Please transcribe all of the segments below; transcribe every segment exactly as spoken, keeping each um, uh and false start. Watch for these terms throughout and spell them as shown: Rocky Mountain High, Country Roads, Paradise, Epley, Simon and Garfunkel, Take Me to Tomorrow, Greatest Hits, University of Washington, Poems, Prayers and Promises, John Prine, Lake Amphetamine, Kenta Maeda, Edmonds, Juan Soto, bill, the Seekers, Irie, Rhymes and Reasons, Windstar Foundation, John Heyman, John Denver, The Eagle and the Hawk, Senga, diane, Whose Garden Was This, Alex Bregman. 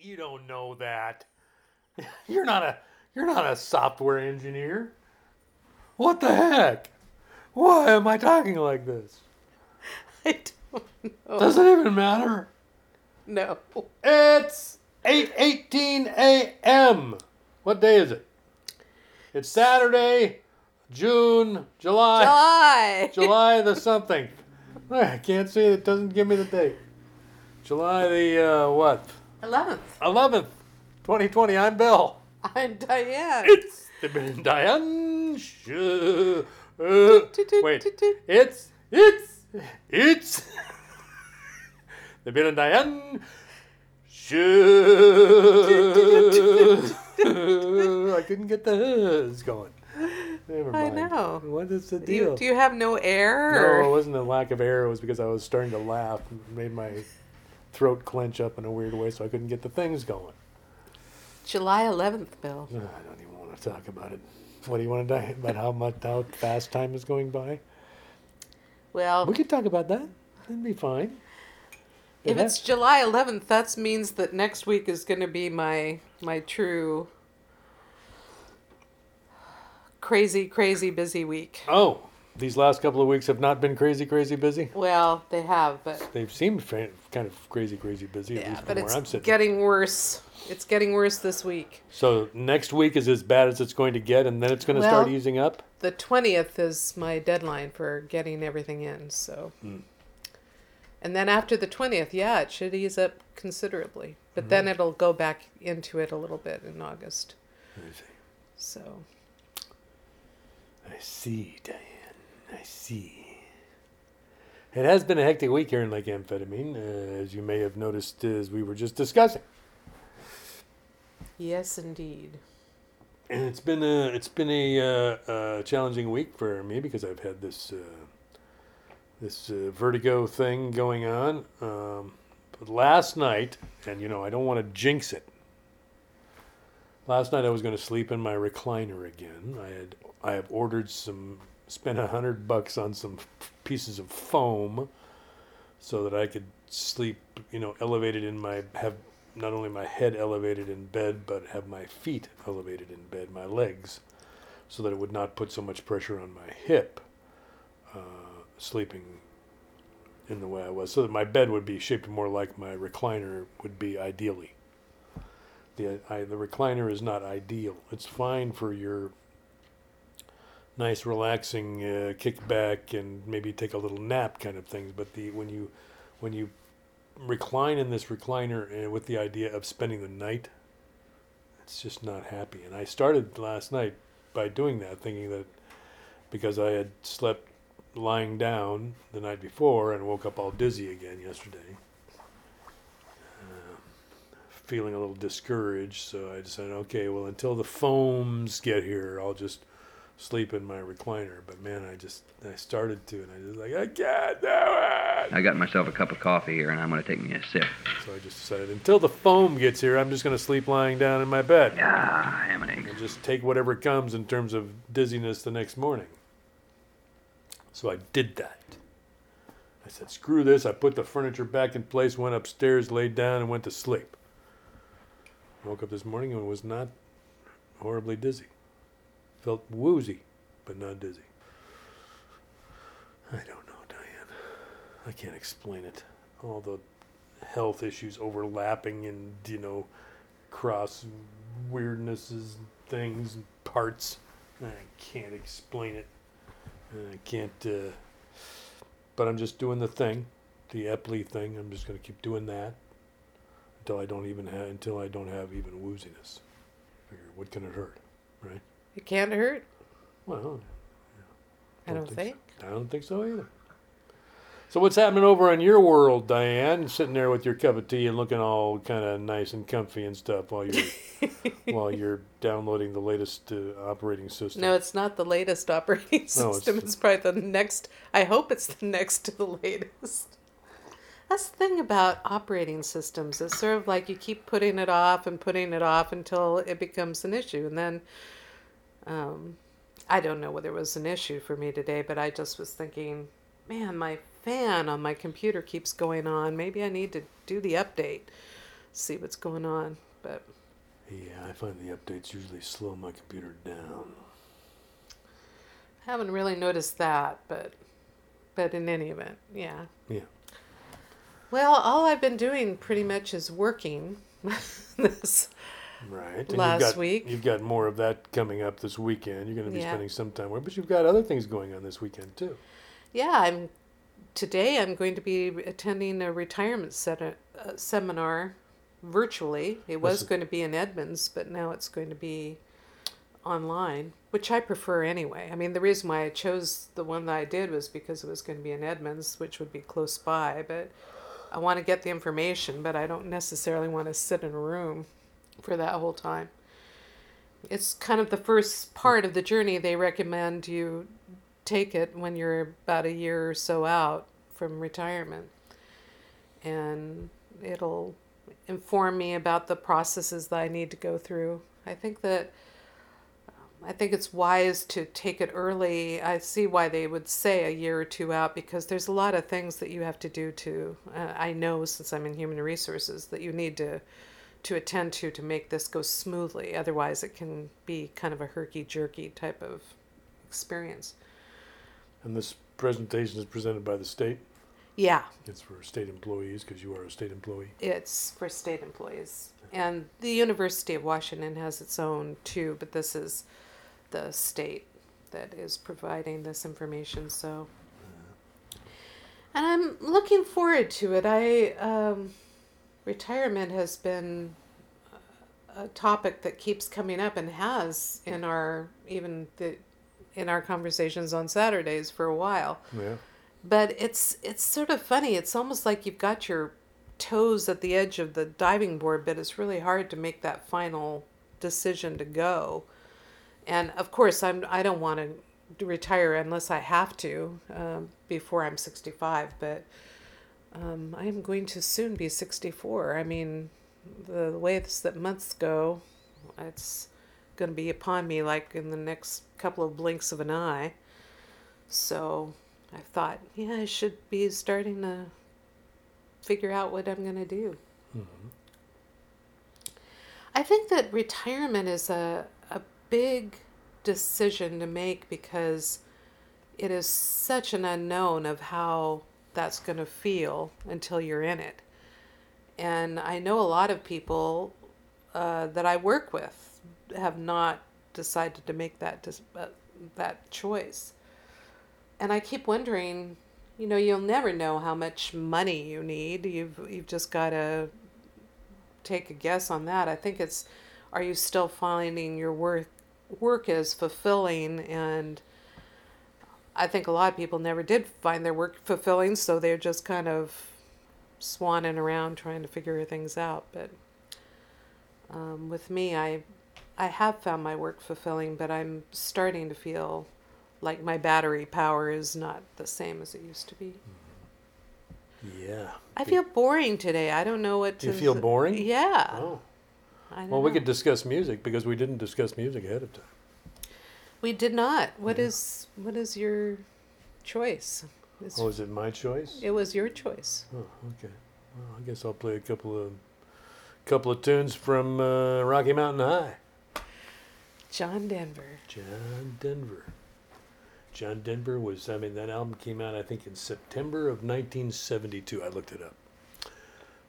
You don't know that. You're not a you're not a software engineer. What the heck? Why am I talking like this? I don't know. Does it even matter? No. It's eight eighteen a.m. What day is it? It's Saturday, June, July. July. July the something. I can't see it. It doesn't give me the date. July the uh, what? eleventh. eleventh, twenty twenty. I'm Bill. I'm Diane. It's the Bill and Diane show. Uh, wait. It's, it's, it's the Bill and Diane show. I couldn't get the huzz going. Never mind. I know. What is the deal? You, do you have no air? No, it wasn't a lack of air. It was because I was starting to laugh. It made my throat clench up in a weird way, so I couldn't get the things going. July eleventh, Bill. No, I don't even want to talk about it. What do you want to talk about? How much? How fast time is going by? Well, we could talk about that. That'd be fine. It if has, it's July eleventh, that means that next week is going to be my my true. Crazy, crazy busy week. Oh, these last couple of weeks have not been crazy, crazy busy? Well, they have, but... They've seemed kind of crazy, crazy busy, yeah, at least from where I'm sitting. Yeah, but it's getting worse. It's getting worse this week. So next week is as bad as it's going to get, and then it's going to well, start easing up? The twentieth is my deadline for getting everything in, so... Mm. And then after the twentieth, yeah, it should ease up considerably. But mm-hmm. then it'll go back into it a little bit in August. I see. So... I see, Diane. I see. It has been a hectic week here in Lake Amphetamine, uh, as you may have noticed as we were just discussing. Yes, indeed. And it's been a it's been a uh, uh, challenging week for me because I've had this uh, this uh, vertigo thing going on. Um, but last night, and you know I don't want to jinx it. Last night I was going to sleep in my recliner again. I had I have ordered some, spent a hundred bucks on some pieces of foam, so that I could sleep, you know, elevated in my have not only my head elevated in bed, but have my feet elevated in bed, my legs, so that it would not put so much pressure on my hip. Uh, sleeping in the way I was, so that my bed would be shaped more like my recliner would be ideally. The, I, the recliner is not ideal. It's fine for your nice, relaxing uh, kickback and maybe take a little nap kind of things. But the when you when you recline in this recliner uh, with the idea of spending the night, it's just not happy. And I started last night by doing that, thinking that because I had slept lying down the night before and woke up all dizzy again yesterday. Feeling a little discouraged, so I decided, okay, well, until the foams get here, I'll just sleep in my recliner. But man, I just, I started to, and I was like, I can't do it! I got myself a cup of coffee here, and I'm going to take me a sip. So I just decided, until the foam gets here, I'm just going to sleep lying down in my bed. Yeah, ham and eggs. And just take whatever comes in terms of dizziness the next morning. So I did that. I said, screw this. I put the furniture back in place, went upstairs, laid down, and went to sleep. Woke up this morning and was not horribly dizzy. Felt woozy, but not dizzy. I don't know, Diane. I can't explain it. All the health issues overlapping and, you know, cross weirdnesses, things, parts. I can't explain it. I can't, uh, but I'm just doing the thing, the Epley thing. I'm just going to keep doing that. Until I don't even have, until I don't have even wooziness. Figure, what can it hurt, right? It can't hurt. Well, yeah. I don't, I don't think. think. So. I don't think so either. So what's happening over in your world, Diane? Sitting there with your cup of tea and looking all kind of nice and comfy and stuff while you're while you're downloading the latest uh, operating system. No, it's not the latest operating system. No, it's, it's the, probably the next. I hope it's the next to the latest. That's the thing about operating systems. It's sort of like you keep putting it off and putting it off until it becomes an issue. And then, um, I don't know whether it was an issue for me today, but I just was thinking, man, my fan on my computer keeps going on. Maybe I need to do the update. see what's going on. But yeah, I find the updates usually slow my computer down. I haven't really noticed that, but but in any event, yeah. Yeah. Well, all I've been doing pretty much is working this right. And last you've got, week. You've got more of that coming up this weekend. You're going to be yeah. spending some time with it, but you've got other things going on this weekend too. Yeah, I'm today I'm going to be attending a retirement se- uh, seminar virtually. It was Listen. going to be in Edmonds, but now it's going to be online, which I prefer anyway. I mean, the reason why I chose the one that I did was because it was going to be in Edmonds, which would be close by, but I want to get the information, but I don't necessarily want to sit in a room for that whole time. It's kind of the first part of the journey. They recommend you take it when you're about a year or so out from retirement, and it'll inform me about the processes that I need to go through. I think that I think it's wise to take it early. I see why they would say a year or two out, because there's a lot of things that you have to do to, uh, I know since I'm in human resources, that you need to to attend to to make this go smoothly. Otherwise it can be kind of a herky-jerky type of experience. And this presentation is presented by the state? Yeah. It's for state employees, because you are a state employee? It's for state employees. And the University of Washington has its own too, but this is the state that is providing this information. So, and I'm looking forward to it. I um, retirement has been a topic that keeps coming up, and has in our even the in our conversations on Saturdays for a while. Yeah. But it's it's sort of funny. It's almost like you've got your toes at the edge of the diving board, but it's really hard to make that final decision to go. And of course, I'm I don't want to retire unless I have to um, before I'm sixty-five. But um, I'm going to soon be sixty-four. I mean, the way that months go, it's going to be upon me like in the next couple of blinks of an eye. So I thought, yeah, I should be starting to figure out what I'm going to do. Mm-hmm. I think that retirement is a a big decision to make, because it is such an unknown of how that's going to feel until you're in it. And I know a lot of people uh, that I work with have not decided to make that dis- uh, that choice. And I keep wondering, you know, you'll never know how much money you need. You've you've just got to take a guess on that. I think it's, are you still finding your work work is fulfilling? And I think a lot of people never did find their work fulfilling, so they're just kind of swanning around trying to figure things out. But um, with me, I I have found my work fulfilling, but I'm starting to feel like my battery power is not the same as it used to be. Yeah. I feel boring today. I don't know what to... You feel th- boring? Yeah. Oh. I don't well, know. We could discuss music, because we didn't discuss music ahead of time. We did not. What yeah. is what is your choice? Is, oh, is it my choice? It was your choice. Oh, okay. Well, I guess I'll play a couple of couple of tunes from uh, Rocky Mountain High. John Denver. John Denver. John Denver was, I mean, that album came out, I think, in September of nineteen seventy-two. I looked it up.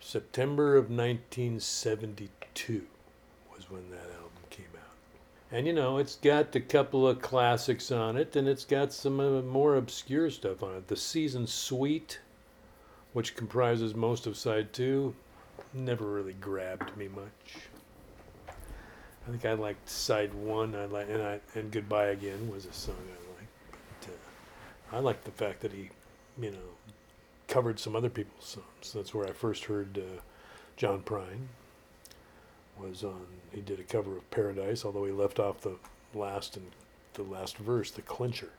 September of nineteen seventy-two was when that album came out. And, you know, it's got a couple of classics on it, and it's got some uh, more obscure stuff on it. The Season Suite, which comprises most of side two, never really grabbed me much. I think I liked side one, I li- and, I, and Goodbye Again was a song I liked. I like the fact that he, you know, covered some other people's songs. That's where I first heard uh, John Prine. Was on. He did a cover of Paradise, although he left off the last and the last verse, the clincher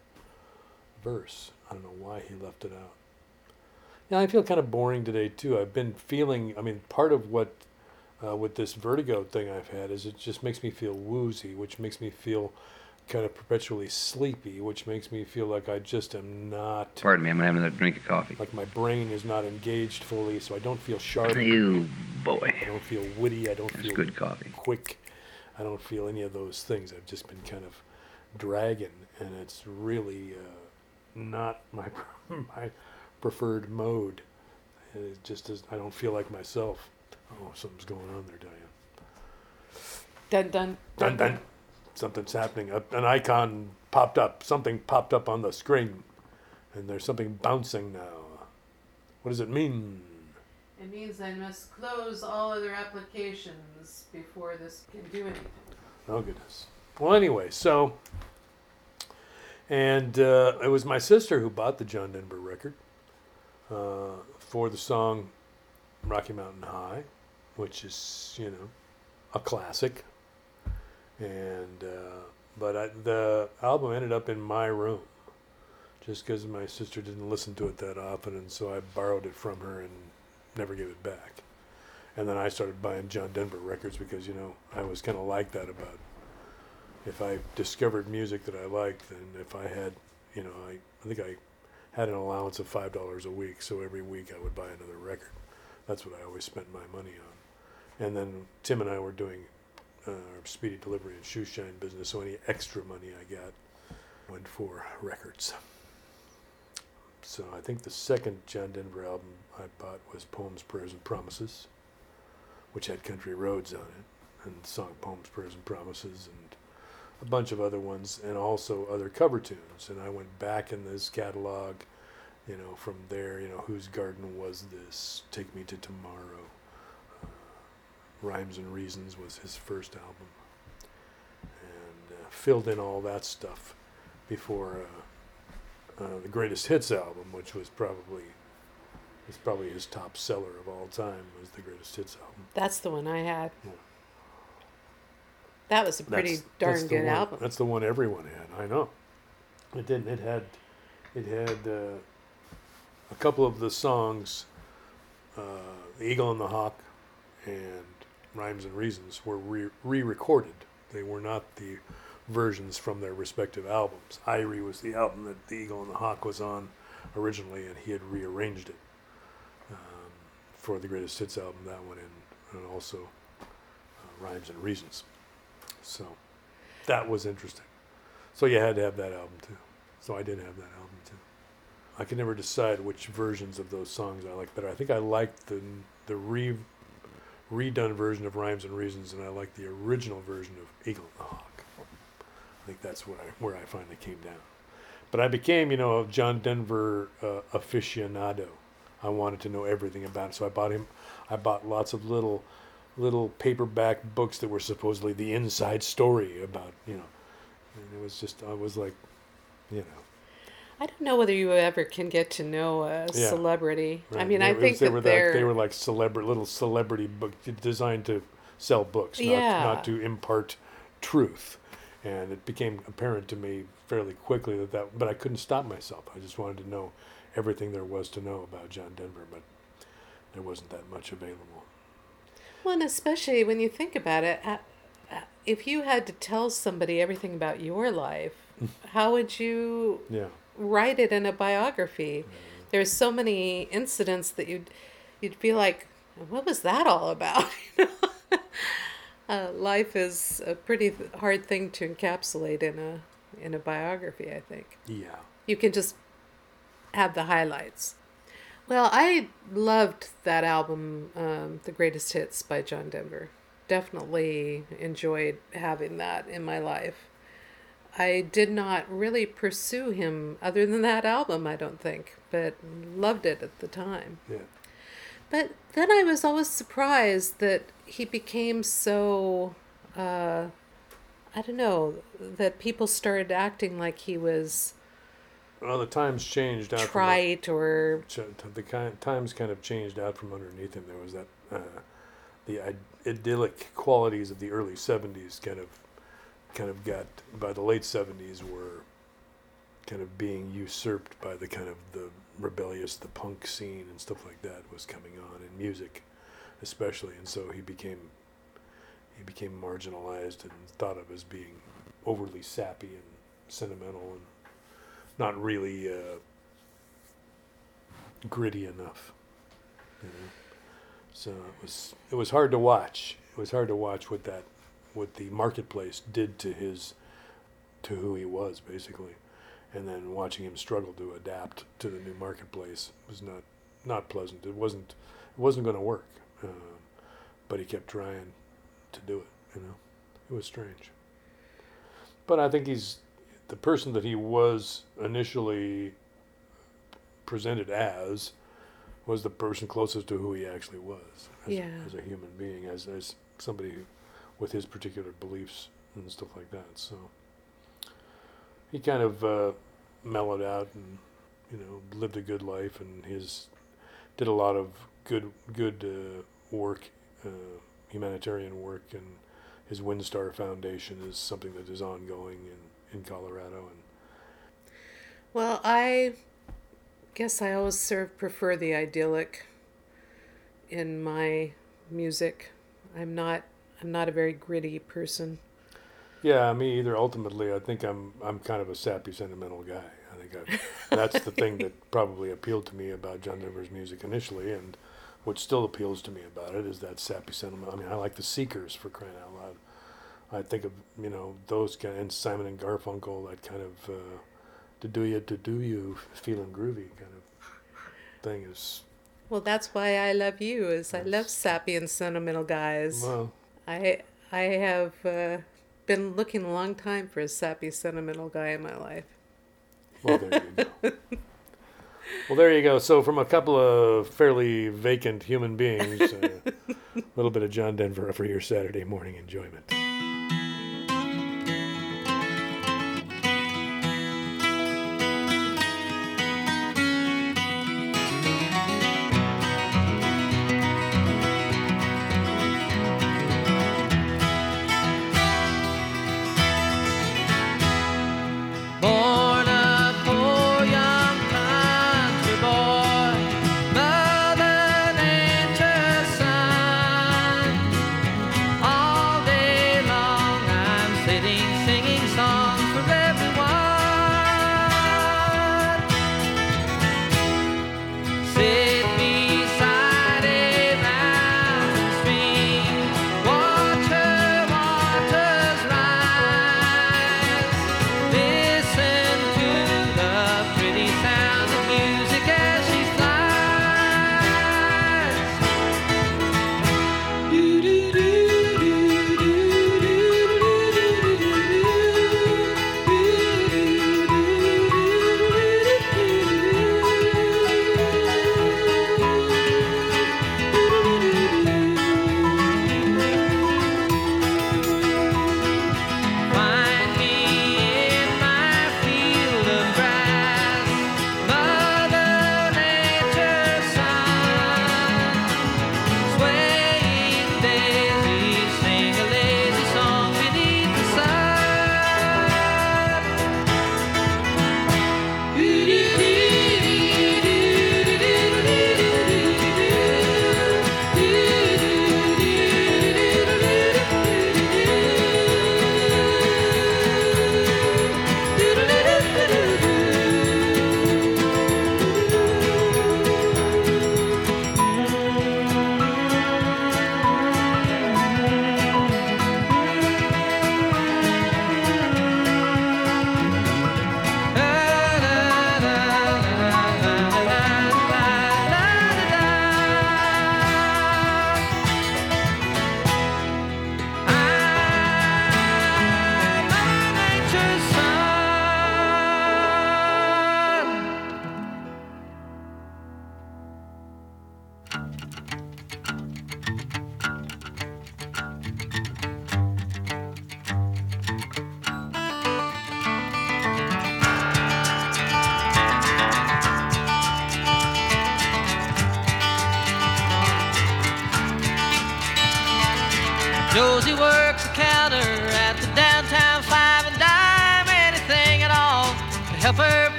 verse. I don't know why he left it out. Now I feel kind of boring today too. I've been feeling. I mean, part of what uh, with this vertigo thing I've had is it just makes me feel woozy, which makes me feel kind of perpetually sleepy, which makes me feel like I just am not... Pardon me, I'm having a drink of coffee. Like my brain is not engaged fully, so I don't feel sharp. Ew, boy. I don't feel witty. I don't That's feel good coffee. Quick. I don't feel any of those things. I've just been kind of dragging, and it's really uh, not my my preferred mode. It just is, I don't feel like myself. Oh, something's going on there, Diane. Dun, dun. Dun, dun. Something's happening. An icon popped up. Something popped up on the screen. And there's something bouncing now. What does it mean? It means I must close all other applications before this can do anything. Oh, goodness. Well, anyway, so... And uh, it was my sister who bought the John Denver record uh, for the song Rocky Mountain High, which is, you know, a classic. And uh, but I, the album ended up in my room just because my sister didn't listen to it that often, and so I borrowed it from her and never gave it back. And then I started buying John Denver records because, you know, I was kind of like that about it. If I discovered music that I liked, then if I had, you know, I, I think I had an allowance of five dollars a week, so every week I would buy another record. That's what I always spent my money on. And then Tim and I were doing Uh, our speedy delivery and shoe shine business, so any extra money I got went for records. So I think the second John Denver album I bought was Poems, Prayers and Promises, which had Country Roads on it, and the song Poems, Prayers and Promises, and a bunch of other ones, and also other cover tunes. And I went back in this catalog, you know, from there, you know, Whose Garden Was This? Take Me to Tomorrow. Rhymes and Reasons was his first album, and uh, filled in all that stuff before uh, uh, the Greatest Hits album, which was probably was probably his top seller of all time, was the Greatest Hits album. That's the one I had. Yeah. That was a pretty that's, darn that's good one, album. That's the one everyone had. I know. It didn't. It had. It had uh, a couple of the songs, uh, "The Eagle and the Hawk" and Rhymes and Reasons were re- re-recorded. They were not the versions from their respective albums. Irie was the album that The Eagle and the Hawk was on originally, and he had rearranged it um, for the Greatest Hits album, that one, and, and also uh, Rhymes and Reasons. So that was interesting. So you had to have that album too. So I did have that album too. I could never decide which versions of those songs I liked better. I think I liked the the re redone version of Rhymes and Reasons, and I like the original version of Eagle and the Hawk. I think that's what I, where I finally came down. But I became, you know, a John Denver uh, aficionado. I wanted to know everything about it, so I bought him. I bought lots of little, little paperback books that were supposedly the inside story about, you know. And it was just, I was like, you know. I don't know whether you ever can get to know a yeah. celebrity. Right. I mean, I think they that were they're... Like, they were like celebra- little celebrity books designed to sell books, not, yeah. not to impart truth. And it became apparent to me fairly quickly that that... But I couldn't stop myself. I just wanted to know everything there was to know about John Denver, but there wasn't that much available. Well, and especially when you think about it, if you had to tell somebody everything about your life, how would you... Yeah. Write it in a biography. Mm. There's so many incidents that you'd you'd feel like, what was that all about? uh, life is a pretty th- hard thing to encapsulate in a in a biography, I think. Yeah. You can just have the highlights. Well, I loved that album, um, The Greatest Hits by John Denver. Definitely enjoyed having that in my life. I did not really pursue him other than that album, I don't think, but loved it at the time. Yeah. But then I was always surprised that he became so, uh, I don't know, that people started acting like he was... Well, the times changed out trite from... Trite or... The kind, times kind of changed out from underneath him. There was that, uh, the Id- idyllic qualities of the early seventies kind of... kind of got, by the late seventies, were kind of being usurped by the kind of the rebellious, the punk scene and stuff like that was coming on in music, especially. And so he became, he became marginalized and thought of as being overly sappy and sentimental and not really uh, gritty enough. You know? So it was it was hard to watch. It was hard to watch what that what the marketplace did to his to who he was basically, and then watching him struggle to adapt to the new marketplace was not not pleasant. It wasn't it wasn't going to work, uh, but he kept trying to do it. You know, it was strange. But I think he's the person that he was initially presented as was the person closest to who he actually was as, yeah. a, as a human being, as as somebody who, with his particular beliefs and stuff like that. So he kind of uh, mellowed out and, you know, lived a good life, and his did a lot of good good uh, work, uh, humanitarian work, and his Windstar Foundation is something that is ongoing in, in Colorado. And well, I guess I always sort of prefer the idyllic in my music. I'm not I'm not a very gritty person. Yeah, me either. Ultimately, I think I'm I'm kind of a sappy, sentimental guy. I think I've, that's the thing that probably appealed to me about John Denver's music initially, and what still appeals to me about it is that sappy, sentimental. I mean, I like the Seekers, for crying out loud. I think of, you know, those kind of, and Simon and Garfunkel, that kind of uh, to do you, to do you, feeling groovy kind of thing is. Well, that's why I love you. Is I love sappy and sentimental guys. Well, I I have. Uh, been looking a long time for a sappy, sentimental guy in my life. Well, there you go. Well, there you go. So from a couple of fairly vacant human beings, a uh, little bit of John Denver for your Saturday morning enjoyment.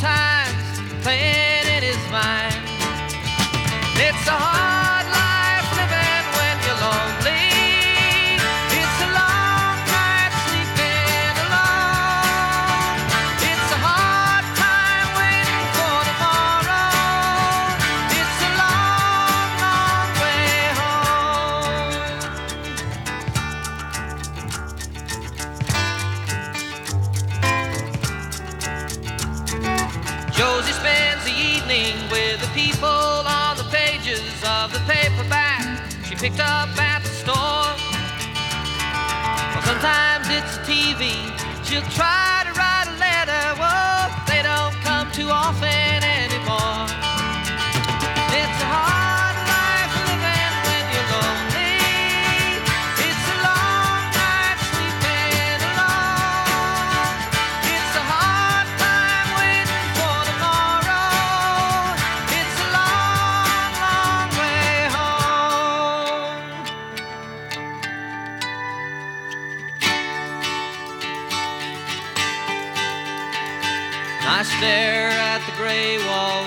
Times playing in his mind. It's a hard life living when you're lonely. It's a long night sleeping alone. It's a hard time waiting for tomorrow. It's a long, long way home. Josie spends the evening with the people of the paperback she picked up at the store. Well, sometimes it's T V. She'll try to write a letter. Whoa, they don't come too often anymore. It's a hard life living when you're lonely. It's a long night sleeping alone. It's a hard time waiting for tomorrow. It's a long I stare at the gray wall